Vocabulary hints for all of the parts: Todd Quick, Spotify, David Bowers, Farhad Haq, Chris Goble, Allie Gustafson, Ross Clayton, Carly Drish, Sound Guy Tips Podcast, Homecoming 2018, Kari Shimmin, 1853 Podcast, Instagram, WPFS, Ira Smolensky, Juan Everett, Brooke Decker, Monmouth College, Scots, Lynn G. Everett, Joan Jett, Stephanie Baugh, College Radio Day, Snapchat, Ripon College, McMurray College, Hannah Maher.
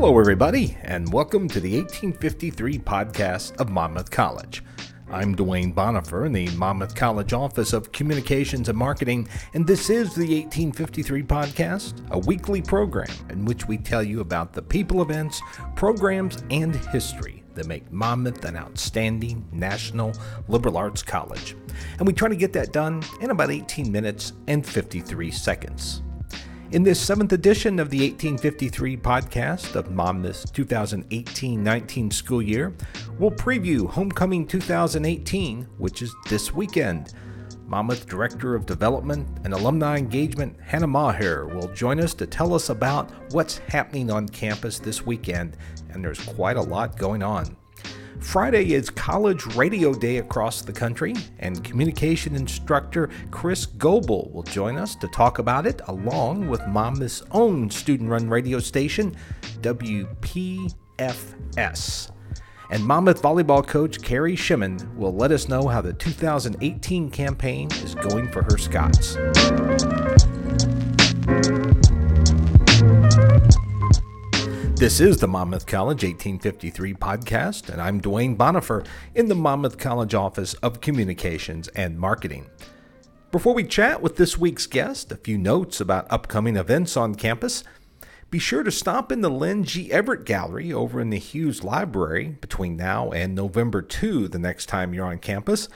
Hello, everybody, and welcome to the 1853 Podcast of Monmouth College. I'm Dwayne Bonifer in the Monmouth College Office of Communications and Marketing, and this is the 1853 Podcast, a weekly program in which we tell you about the people, events, programs, and history that make Monmouth an outstanding national liberal arts college. And we try to get that done in about 18 minutes and 53 seconds. In this 7th edition of the 1853 Podcast of Monmouth's 2018-19 school year, we'll preview Homecoming 2018, which is this weekend. Monmouth Director of Development and Alumni Engagement Hannah Maher will join us to tell us about what's happening on campus this weekend, and there's quite a lot going on. Friday is College Radio Day across the country, and communication instructor Chris Goble will join us to talk about it, along with Monmouth's own student-run radio station, WPFS. And Monmouth volleyball coach Kari Shimmin will let us know how the 2018 campaign is going for her Scots. This is the Monmouth College 1853 Podcast, and I'm Dwayne Bonifer in the Monmouth College Office of Communications and Marketing. Before we chat with this week's guest, a few notes about upcoming events on campus. Be sure to stop in the Lynn G. Everett Gallery over in the Hughes Library between now and November 2 the next time you're on campus.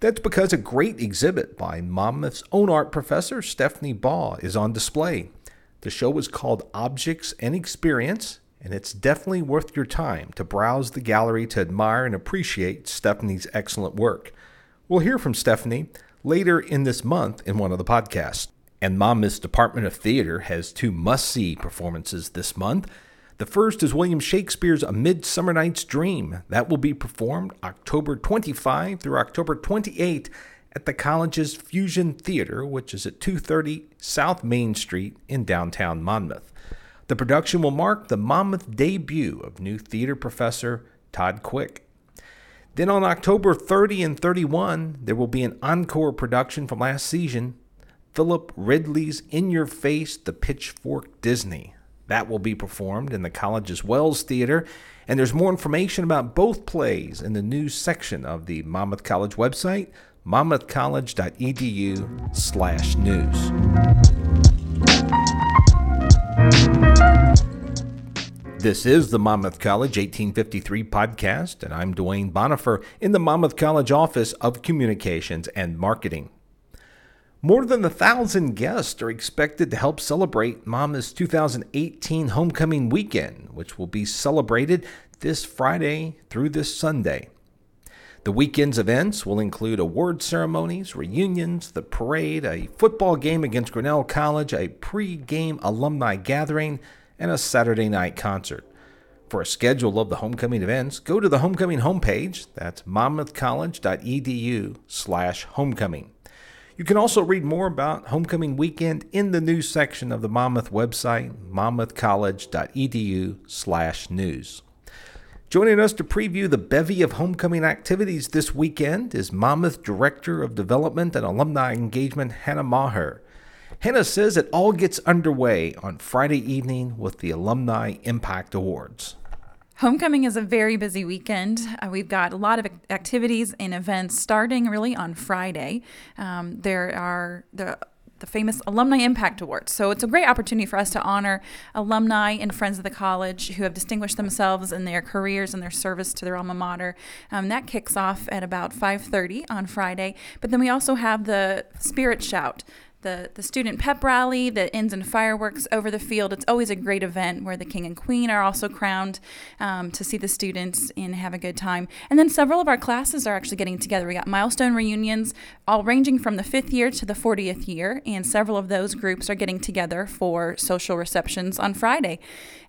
That's because a great exhibit by Monmouth's own art professor, Stephanie Baugh, is on display. The show is called Objects and Experience, and it's definitely worth your time to browse the gallery to admire and appreciate Stephanie's excellent work. We'll hear from Stephanie later in this month in one of the podcasts. And Monmouth's Department of Theater has two must-see performances this month. The first is William Shakespeare's A Midsummer Night's Dream. That will be performed October 25 through October 28 at the college's Fusion Theater, which is at 230 South Main Street in downtown Monmouth. The production will mark the Monmouth debut of new theater professor Todd Quick. Then on October 30 and 31, there will be an encore production from last season, Philip Ridley's In Your Face, The Pitchfork Disney. That will be performed in the college's Wells Theater, and there's more information about both plays in the news section of the Monmouth College website, monmouthcollege.edu/news. This is the Monmouth College 1853 Podcast, and I'm Dwayne Bonifer in the Monmouth College Office of Communications and Marketing. More than 1,000 guests are expected to help celebrate Monmouth's 2018 Homecoming Weekend, which will be celebrated this Friday through this Sunday. The weekend's events will include award ceremonies, reunions, the parade, a football game against Grinnell College, a pre-game alumni gathering, and a Saturday night concert. For a schedule of the homecoming events, go to the homecoming homepage. That's monmouthcollege.edu/homecoming. You can also read more about Homecoming Weekend in the news section of the Monmouth website, monmouthcollege.edu/news. Joining us to preview the bevy of homecoming activities this weekend is Monmouth Director of Development and Alumni Engagement Hannah Maher. Hannah says it all gets underway on Friday evening with the Alumni Impact Awards. Homecoming is a very busy weekend. We've got a lot of activities and events starting really on Friday. There are the famous Alumni Impact Awards. So it's a great opportunity for us to honor alumni and friends of the college who have distinguished themselves in their careers and their service to their alma mater. That kicks off at about 5:30 on Friday. But then we also have the Spirit Shout, the student pep rally that ends in fireworks over the field. It's always a great event where the king and queen are also crowned to see the students and have a good time. And then several of our classes are actually getting together. We got milestone reunions, all ranging from the 5th year to the 40th year, and several of those groups are getting together for social receptions on Friday.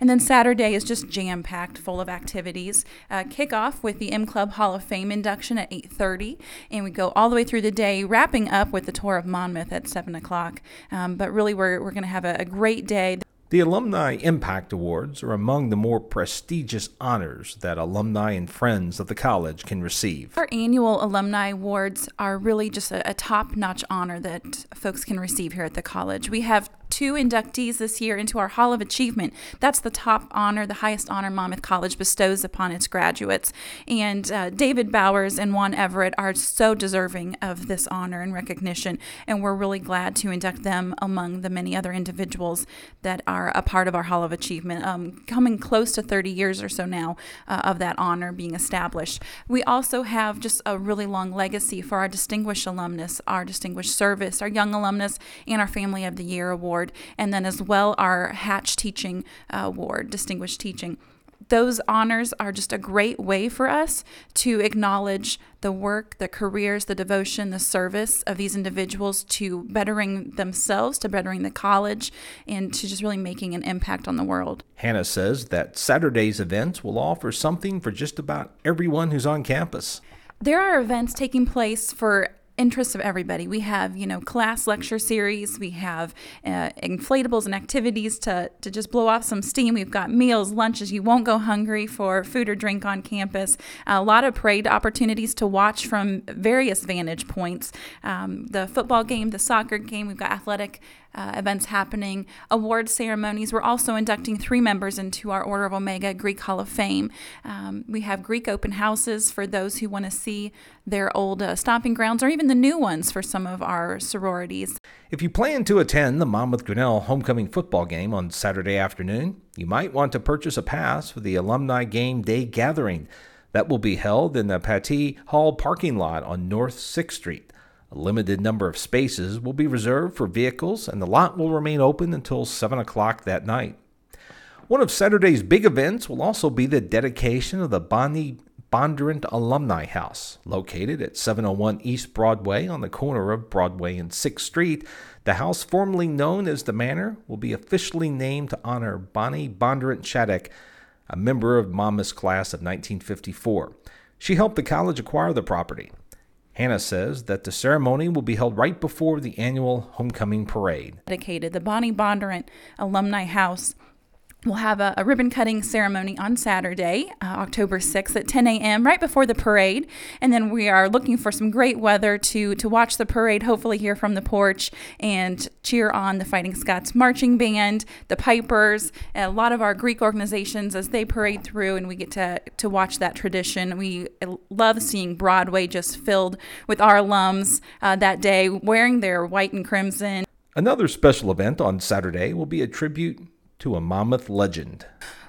And then Saturday is just jam-packed full of activities. Kickoff with the M Club Hall of Fame induction at 8:30, and we go all the way through the day, wrapping up with the tour of Monmouth at 7 o'clock. But really, we're going to have a great day. The Alumni Impact Awards are among the more prestigious honors that alumni and friends of the college can receive. Our annual Alumni Awards are really just a top-notch honor that folks can receive here at the college. We have 2 inductees this year into our Hall of Achievement. That's the top honor, the highest honor Monmouth College bestows upon its graduates. And David Bowers and Juan Everett are so deserving of this honor and recognition, and we're really glad to induct them among the many other individuals that are a part of our Hall of Achievement, coming close to 30 years or so now of that honor being established. We also have just a really long legacy for our distinguished alumnus, our distinguished service, our young alumnus, and our Family of the Year Award. And then as well our Hatch Teaching Award, Distinguished Teaching. Those honors are just a great way for us to acknowledge the work, the careers, the devotion, the service of these individuals to bettering themselves, to bettering the college, and to just really making an impact on the world. Hannah says that Saturday's events will offer something for just about everyone who's on campus. There are events taking place for interests of everybody. We have, class lecture series. We have inflatables and activities to just blow off some steam. We've got meals, lunches. You won't go hungry for food or drink on campus. A lot of parade opportunities to watch from various vantage points. The football game, the soccer game. We've got athletic events happening, award ceremonies. We're also inducting 3 members into our Order of Omega Greek Hall of Fame. We have Greek open houses for those who want to see their old stomping grounds or even the new ones for some of our sororities. If you plan to attend the Monmouth-Grinnell homecoming football game on Saturday afternoon, you might want to purchase a pass for the Alumni Game Day Gathering that will be held in the Patty Hall parking lot on North 6th Street. A limited number of spaces will be reserved for vehicles, and the lot will remain open until 7 o'clock that night. One of Saturday's big events will also be the dedication of the Bonnie Bondurant Alumni House. Located at 701 East Broadway on the corner of Broadway and 6th Street, the house formerly known as the Manor will be officially named to honor Bonnie Bondurant Shattuck, a member of Monmouth's class of 1954. She helped the college acquire the property. Hannah says that the ceremony will be held right before the annual homecoming parade. The Bonnie Bondurant Alumni House will have a ribbon-cutting ceremony on Saturday, October 6th at 10 a.m., right before the parade. And then we are looking for some great weather to watch the parade, hopefully here from the porch, and cheer on the Fighting Scots Marching Band, the Pipers, and a lot of our Greek organizations as they parade through, and we get to watch that tradition. We love seeing Broadway just filled with our alums that day, wearing their white and crimson. Another special event on Saturday will be a tribute to a Monmouth legend.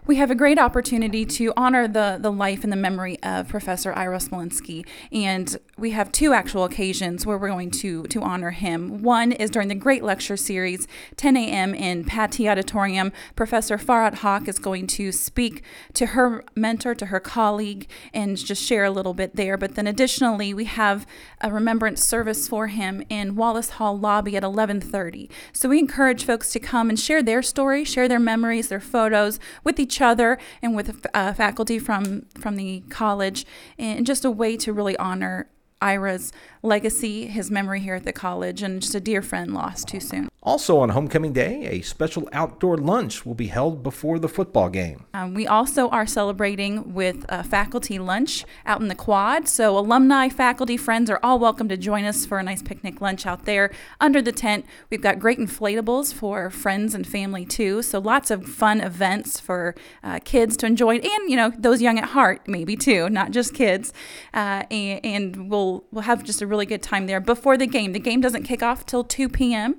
We have a great opportunity to honor the life and the memory of Professor Ira Smolensky, and we have 2 actual occasions where we're going to honor him. One is during the Great Lecture Series, 10 a.m. in Patty Auditorium. Professor Farhad Haq is going to speak to her mentor, to her colleague, and just share a little bit there. But then additionally, we have a remembrance service for him in Wallace Hall lobby at 11:30. So we encourage folks to come and share their story, share their memories, their photos with each other and with faculty from the college, and just a way to really honor Ira's legacy, his memory here at the college, and just a dear friend lost too soon. Also on Homecoming Day, a special outdoor lunch will be held before the football game. We also are celebrating with a faculty lunch out in the quad, so alumni, faculty, friends are all welcome to join us for a nice picnic lunch out there under the tent. We've got great inflatables for friends and family too, so lots of fun events for kids to enjoy, and those young at heart maybe too, not just kids, and we'll have just a really good time there before the game. The game doesn't kick off till 2 p.m.,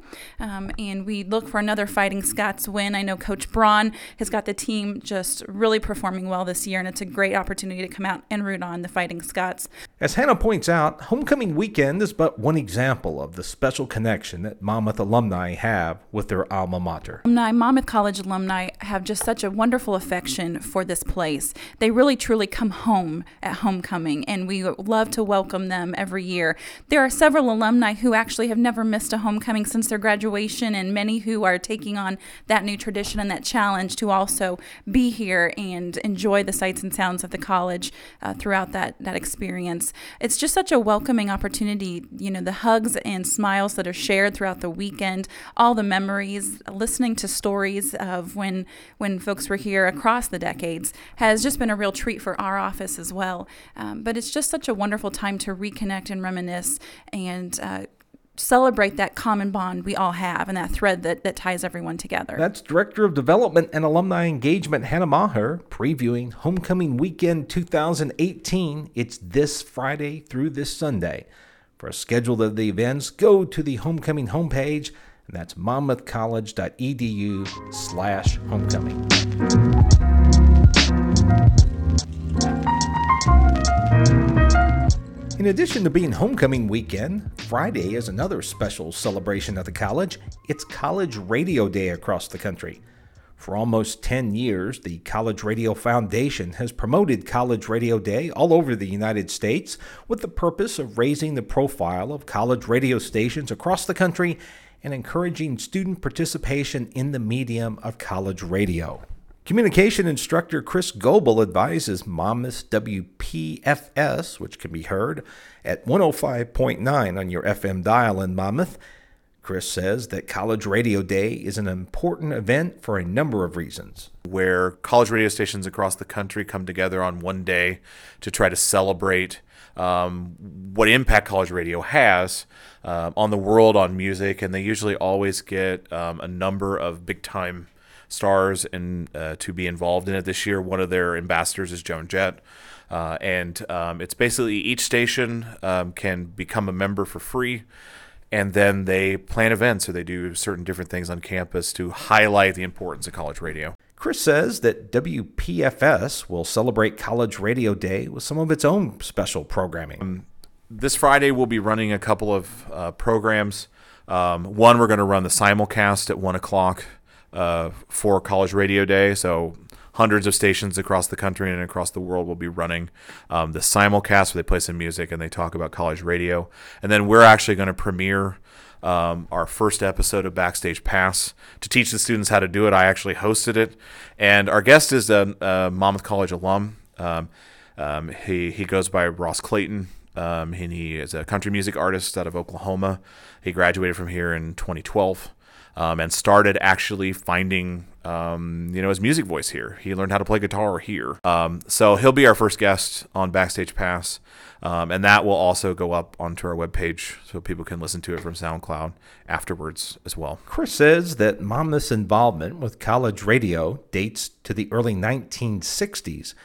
and we look for another Fighting Scots win. I know Coach Braun has got the team just really performing well this year, and it's a great opportunity to come out and root on the Fighting Scots. As Hannah points out, homecoming weekend is but one example of the special connection that Monmouth alumni have with their alma mater. Monmouth College alumni have just such a wonderful affection for this place. They really truly come home at homecoming, and we love to welcome them every year. There are several alumni who actually have never missed a homecoming since their graduation, and many who are taking on that new tradition and that challenge to also be here and enjoy the sights and sounds of the college throughout that experience. things. It's just such a welcoming opportunity, you know, the hugs and smiles that are shared throughout the weekend, all the memories, listening to stories of when folks were here across the decades has just been a real treat for our office as well. But it's just such a wonderful time to reconnect and reminisce and celebrate that common bond we all have and that thread that ties everyone together. That's Director of Development and Alumni Engagement, Hannah Maher, previewing Homecoming Weekend 2018. It's this Friday through this Sunday. For a schedule of the events, go to the Homecoming homepage, and that's monmouthcollege.edu/homecoming. In addition to being Homecoming Weekend, Friday is another special celebration at the college. It's College Radio Day across the country. For almost 10 years, the College Radio Foundation has promoted College Radio Day all over the United States with the purpose of raising the profile of college radio stations across the country and encouraging student participation in the medium of college radio. Communication instructor Chris Goble advises Monmouth's WPFS, which can be heard at 105.9 on your FM dial in Monmouth. Chris says that College Radio Day is an important event for a number of reasons. Where college radio stations across the country come together on one day to try to celebrate what impact college radio has on the world, on music, and they usually always get a number of big-time stars and to be involved in it. This year, one of their ambassadors is Joan Jett, and it's basically each station can become a member for free, and then they plan events or they do certain different things on campus to highlight the importance of college radio. Chris says that WPFS will celebrate College Radio Day with some of its own special programming. This Friday, we'll be running a couple of programs. One, we're going to run the simulcast at 1 o'clock for College Radio Day. So hundreds of stations across the country and across the world will be running the simulcast where they play some music and they talk about college radio. And then we're actually going to premiere our first episode of Backstage Pass to teach the students how to do it. I actually hosted it. And our guest is a Monmouth College alum. He goes by Ross Clayton. And he is a country music artist out of Oklahoma. He graduated from here in 2012. And started actually finding, his music voice here. He learned how to play guitar here. So he'll be our first guest on Backstage Pass. And that will also go up onto our webpage so people can listen to it from SoundCloud afterwards as well. Chris says that Monmouth's involvement with college radio dates to the early 1960s,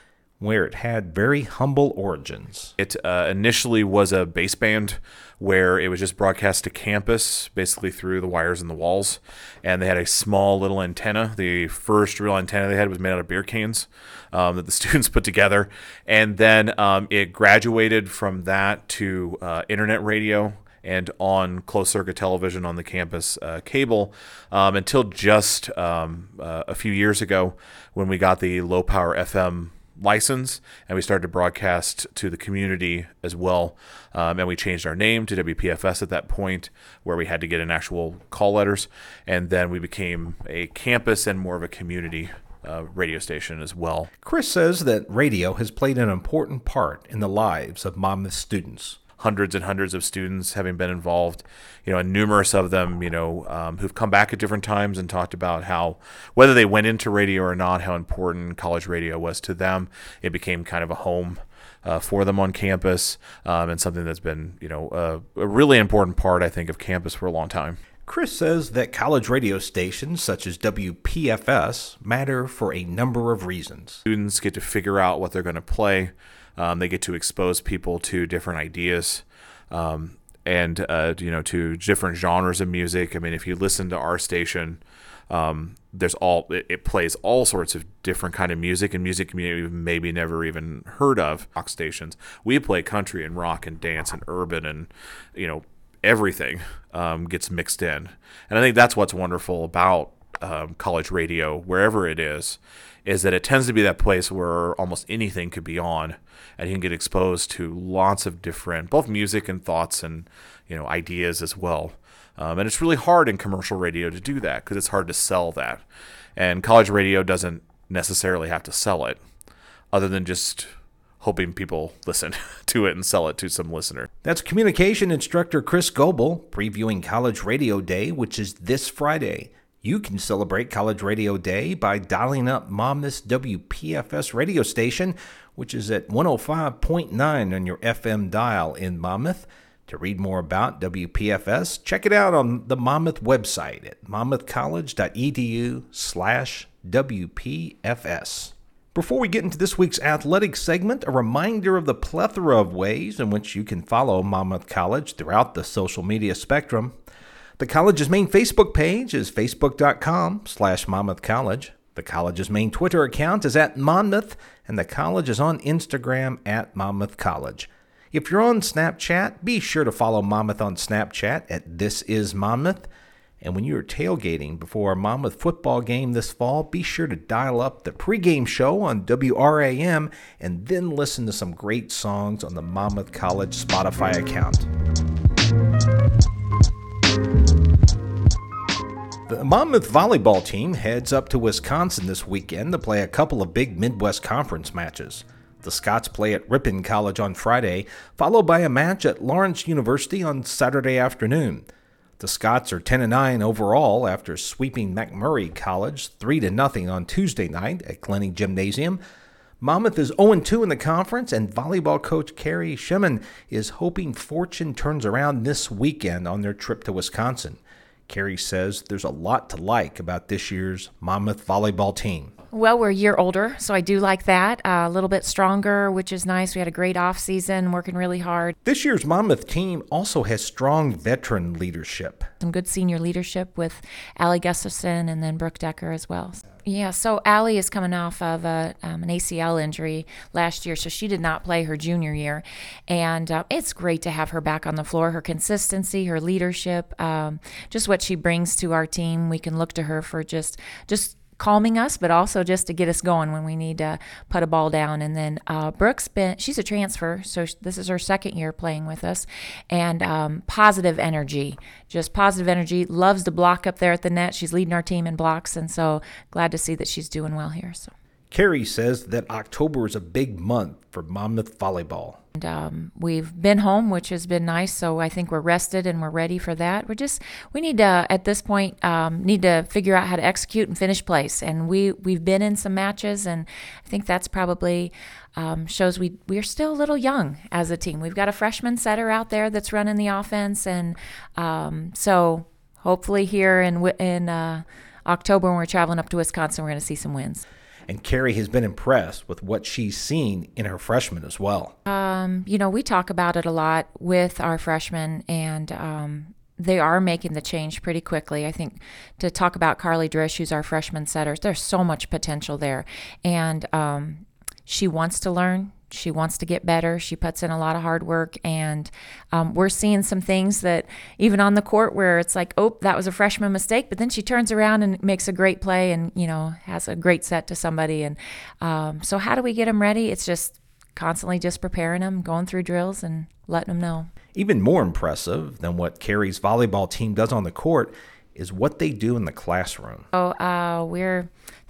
where it had very humble origins. It initially was a bass band where it was just broadcast to campus, basically through the wires and the walls. And they had a small little antenna. The first real antenna they had was made out of beer cans that the students put together. And then it graduated from that to internet radio and on closed-circuit television on the campus cable until just a few years ago when we got the low-power FM license, and we started to broadcast to the community as well. And we changed our name to WPFS at that point, where we had to get in actual call letters. And then we became a campus and more of a community radio station as well. Chris says that radio has played an important part in the lives of Monmouth students. Hundreds and hundreds of students having been involved, and numerous of them, who've come back at different times and talked about how, whether they went into radio or not, how important college radio was to them. It became kind of a home for them on campus and something that's been, a really important part, I think, of campus for a long time. Chris says that college radio stations such as WPFS matter for a number of reasons. Students get to figure out what they're going to play. They get to expose people to different ideas and to different genres of music. I mean, if you listen to our station, it plays all sorts of different kind of music and music community you've maybe never even heard of. Rock stations, we play country and rock and dance and urban and, everything gets mixed in. And I think that's what's wonderful about college radio, wherever it is that it tends to be that place where almost anything could be on, and you can get exposed to lots of different, both music and thoughts and, ideas as well. And it's really hard in commercial radio to do that because it's hard to sell that. And college radio doesn't necessarily have to sell it other than just hoping people listen to it and sell it to some listener. That's communication instructor Chris Goble previewing College Radio Day, which is this Friday. You can celebrate College Radio Day by dialing up Momness WPFS radio station, which is at 105.9 on your FM dial in Monmouth. To read more about WPFS, check it out on the Monmouth website at monmouthcollege.edu/WPFS. Before we get into this week's athletic segment, a reminder of the plethora of ways in which you can follow Monmouth College throughout the social media spectrum. The college's main Facebook page is facebook.com/Monmouth College. The college's main Twitter account is @Monmouth, and the college is on Instagram @Monmouth College. If you're on Snapchat, be sure to follow Monmouth on Snapchat @ThisIsMonmouth. And when you're tailgating before a Monmouth football game this fall, be sure to dial up the pregame show on WRAM and then listen to some great songs on the Monmouth College Spotify account. The Monmouth volleyball team heads up to Wisconsin this weekend to play a couple of big Midwest Conference matches. The Scots play at Ripon College on Friday, followed by a match at Lawrence University on Saturday afternoon. The Scots are 10-9 overall after sweeping McMurray College 3-0 on Tuesday night at Glennie Gymnasium. Monmouth is 0-2 in the conference, and volleyball coach Kari Shimmin is hoping fortune turns around this weekend on their trip to Wisconsin. Kari says there's a lot to like about this year's Monmouth volleyball team. Well, we're a year older, so I do like that. A little bit stronger, which is nice. We had a great offseason, working really hard. This year's Monmouth team also has strong veteran leadership. Some good senior leadership with Allie Gustafson and then Brooke Decker as well. Yeah, so Allie is coming off of an ACL injury last year, so she did not play her junior year. And it's great to have her back on the floor. Her consistency, her leadership, just what she brings to our team. We can look to her for just calming us, but also just to get us going when we need to put a ball down. And then Brooke's she's a transfer, so this is her second year playing with us. And positive energy, loves to block up there at the net. She's leading our team in blocks, and so glad to see that she's doing well here. So Kari says that October is a big month for Monmouth volleyball. And we've been home, which has been nice, so I think we're rested and we're ready for that. We need to, at this point, need to figure out how to execute and finish place. And we've been in some matches, and I think that's probably shows we're still a little young as a team. We've got a freshman setter out there that's running the offense, and so hopefully here in October when we're traveling up to Wisconsin, we're going to see some wins. And Kari has been impressed with what she's seen in her freshmen as well. We talk about it a lot with our freshmen, and they are making the change pretty quickly. I think to talk about Carly Drish, who's our freshman setter, there's so much potential there. And she wants to learn. She wants to get better. She puts in a lot of hard work, and we're seeing some things that even on the court where it's like, oh, that was a freshman mistake, but then she turns around and makes a great play and, has a great set to somebody. And so how do we get them ready? It's just constantly just preparing them, going through drills and letting them know. Even more impressive than what Kari's volleyball team does on the court is what they do in the classroom. We're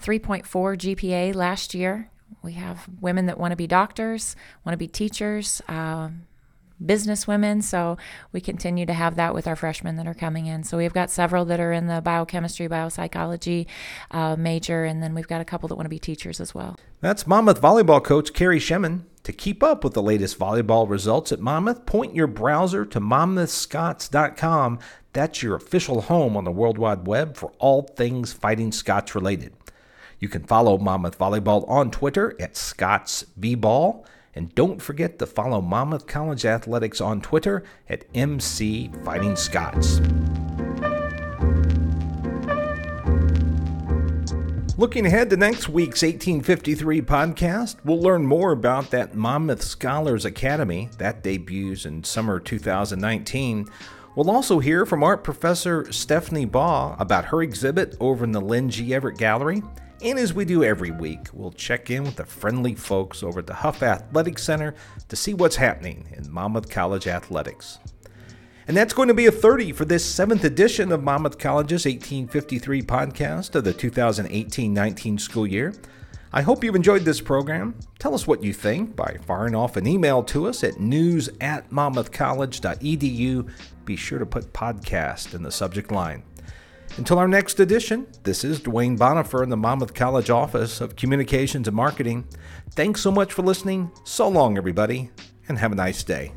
3.4 GPA last year. We have women that want to be doctors, want to be teachers, business women. So we continue to have that with our freshmen that are coming in. So we've got several that are in the biochemistry, biopsychology major, and then we've got a couple that want to be teachers as well. That's Monmouth volleyball coach Kari Shimmin. To keep up with the latest volleyball results at Monmouth, point your browser to monmouthscots.com. That's your official home on the World Wide Web for all things Fighting Scots related. You can follow Monmouth Volleyball on Twitter @ScottsVBall. And don't forget to follow Monmouth College Athletics on Twitter @MCFightingScots. Looking ahead to next week's 1853 podcast, we'll learn more about that Monmouth Scholars Academy that debuts in summer 2019. We'll also hear from art professor Stephanie Baugh about her exhibit over in the Lynn G. Everett Gallery. And as we do every week, we'll check in with the friendly folks over at the Huff Athletic Center to see what's happening in Monmouth College athletics. And that's going to be a 30 for this 7th edition of Monmouth College's 1853 podcast of the 2018-19 school year. I hope you've enjoyed this program. Tell us what you think by firing off an email to us at news@monmouthcollege.edu. Be sure to put podcast in the subject line. Until our next edition, this is Dwayne Bonifer in the Monmouth College Office of Communications and Marketing. Thanks so much for listening. So long, everybody, and have a nice day.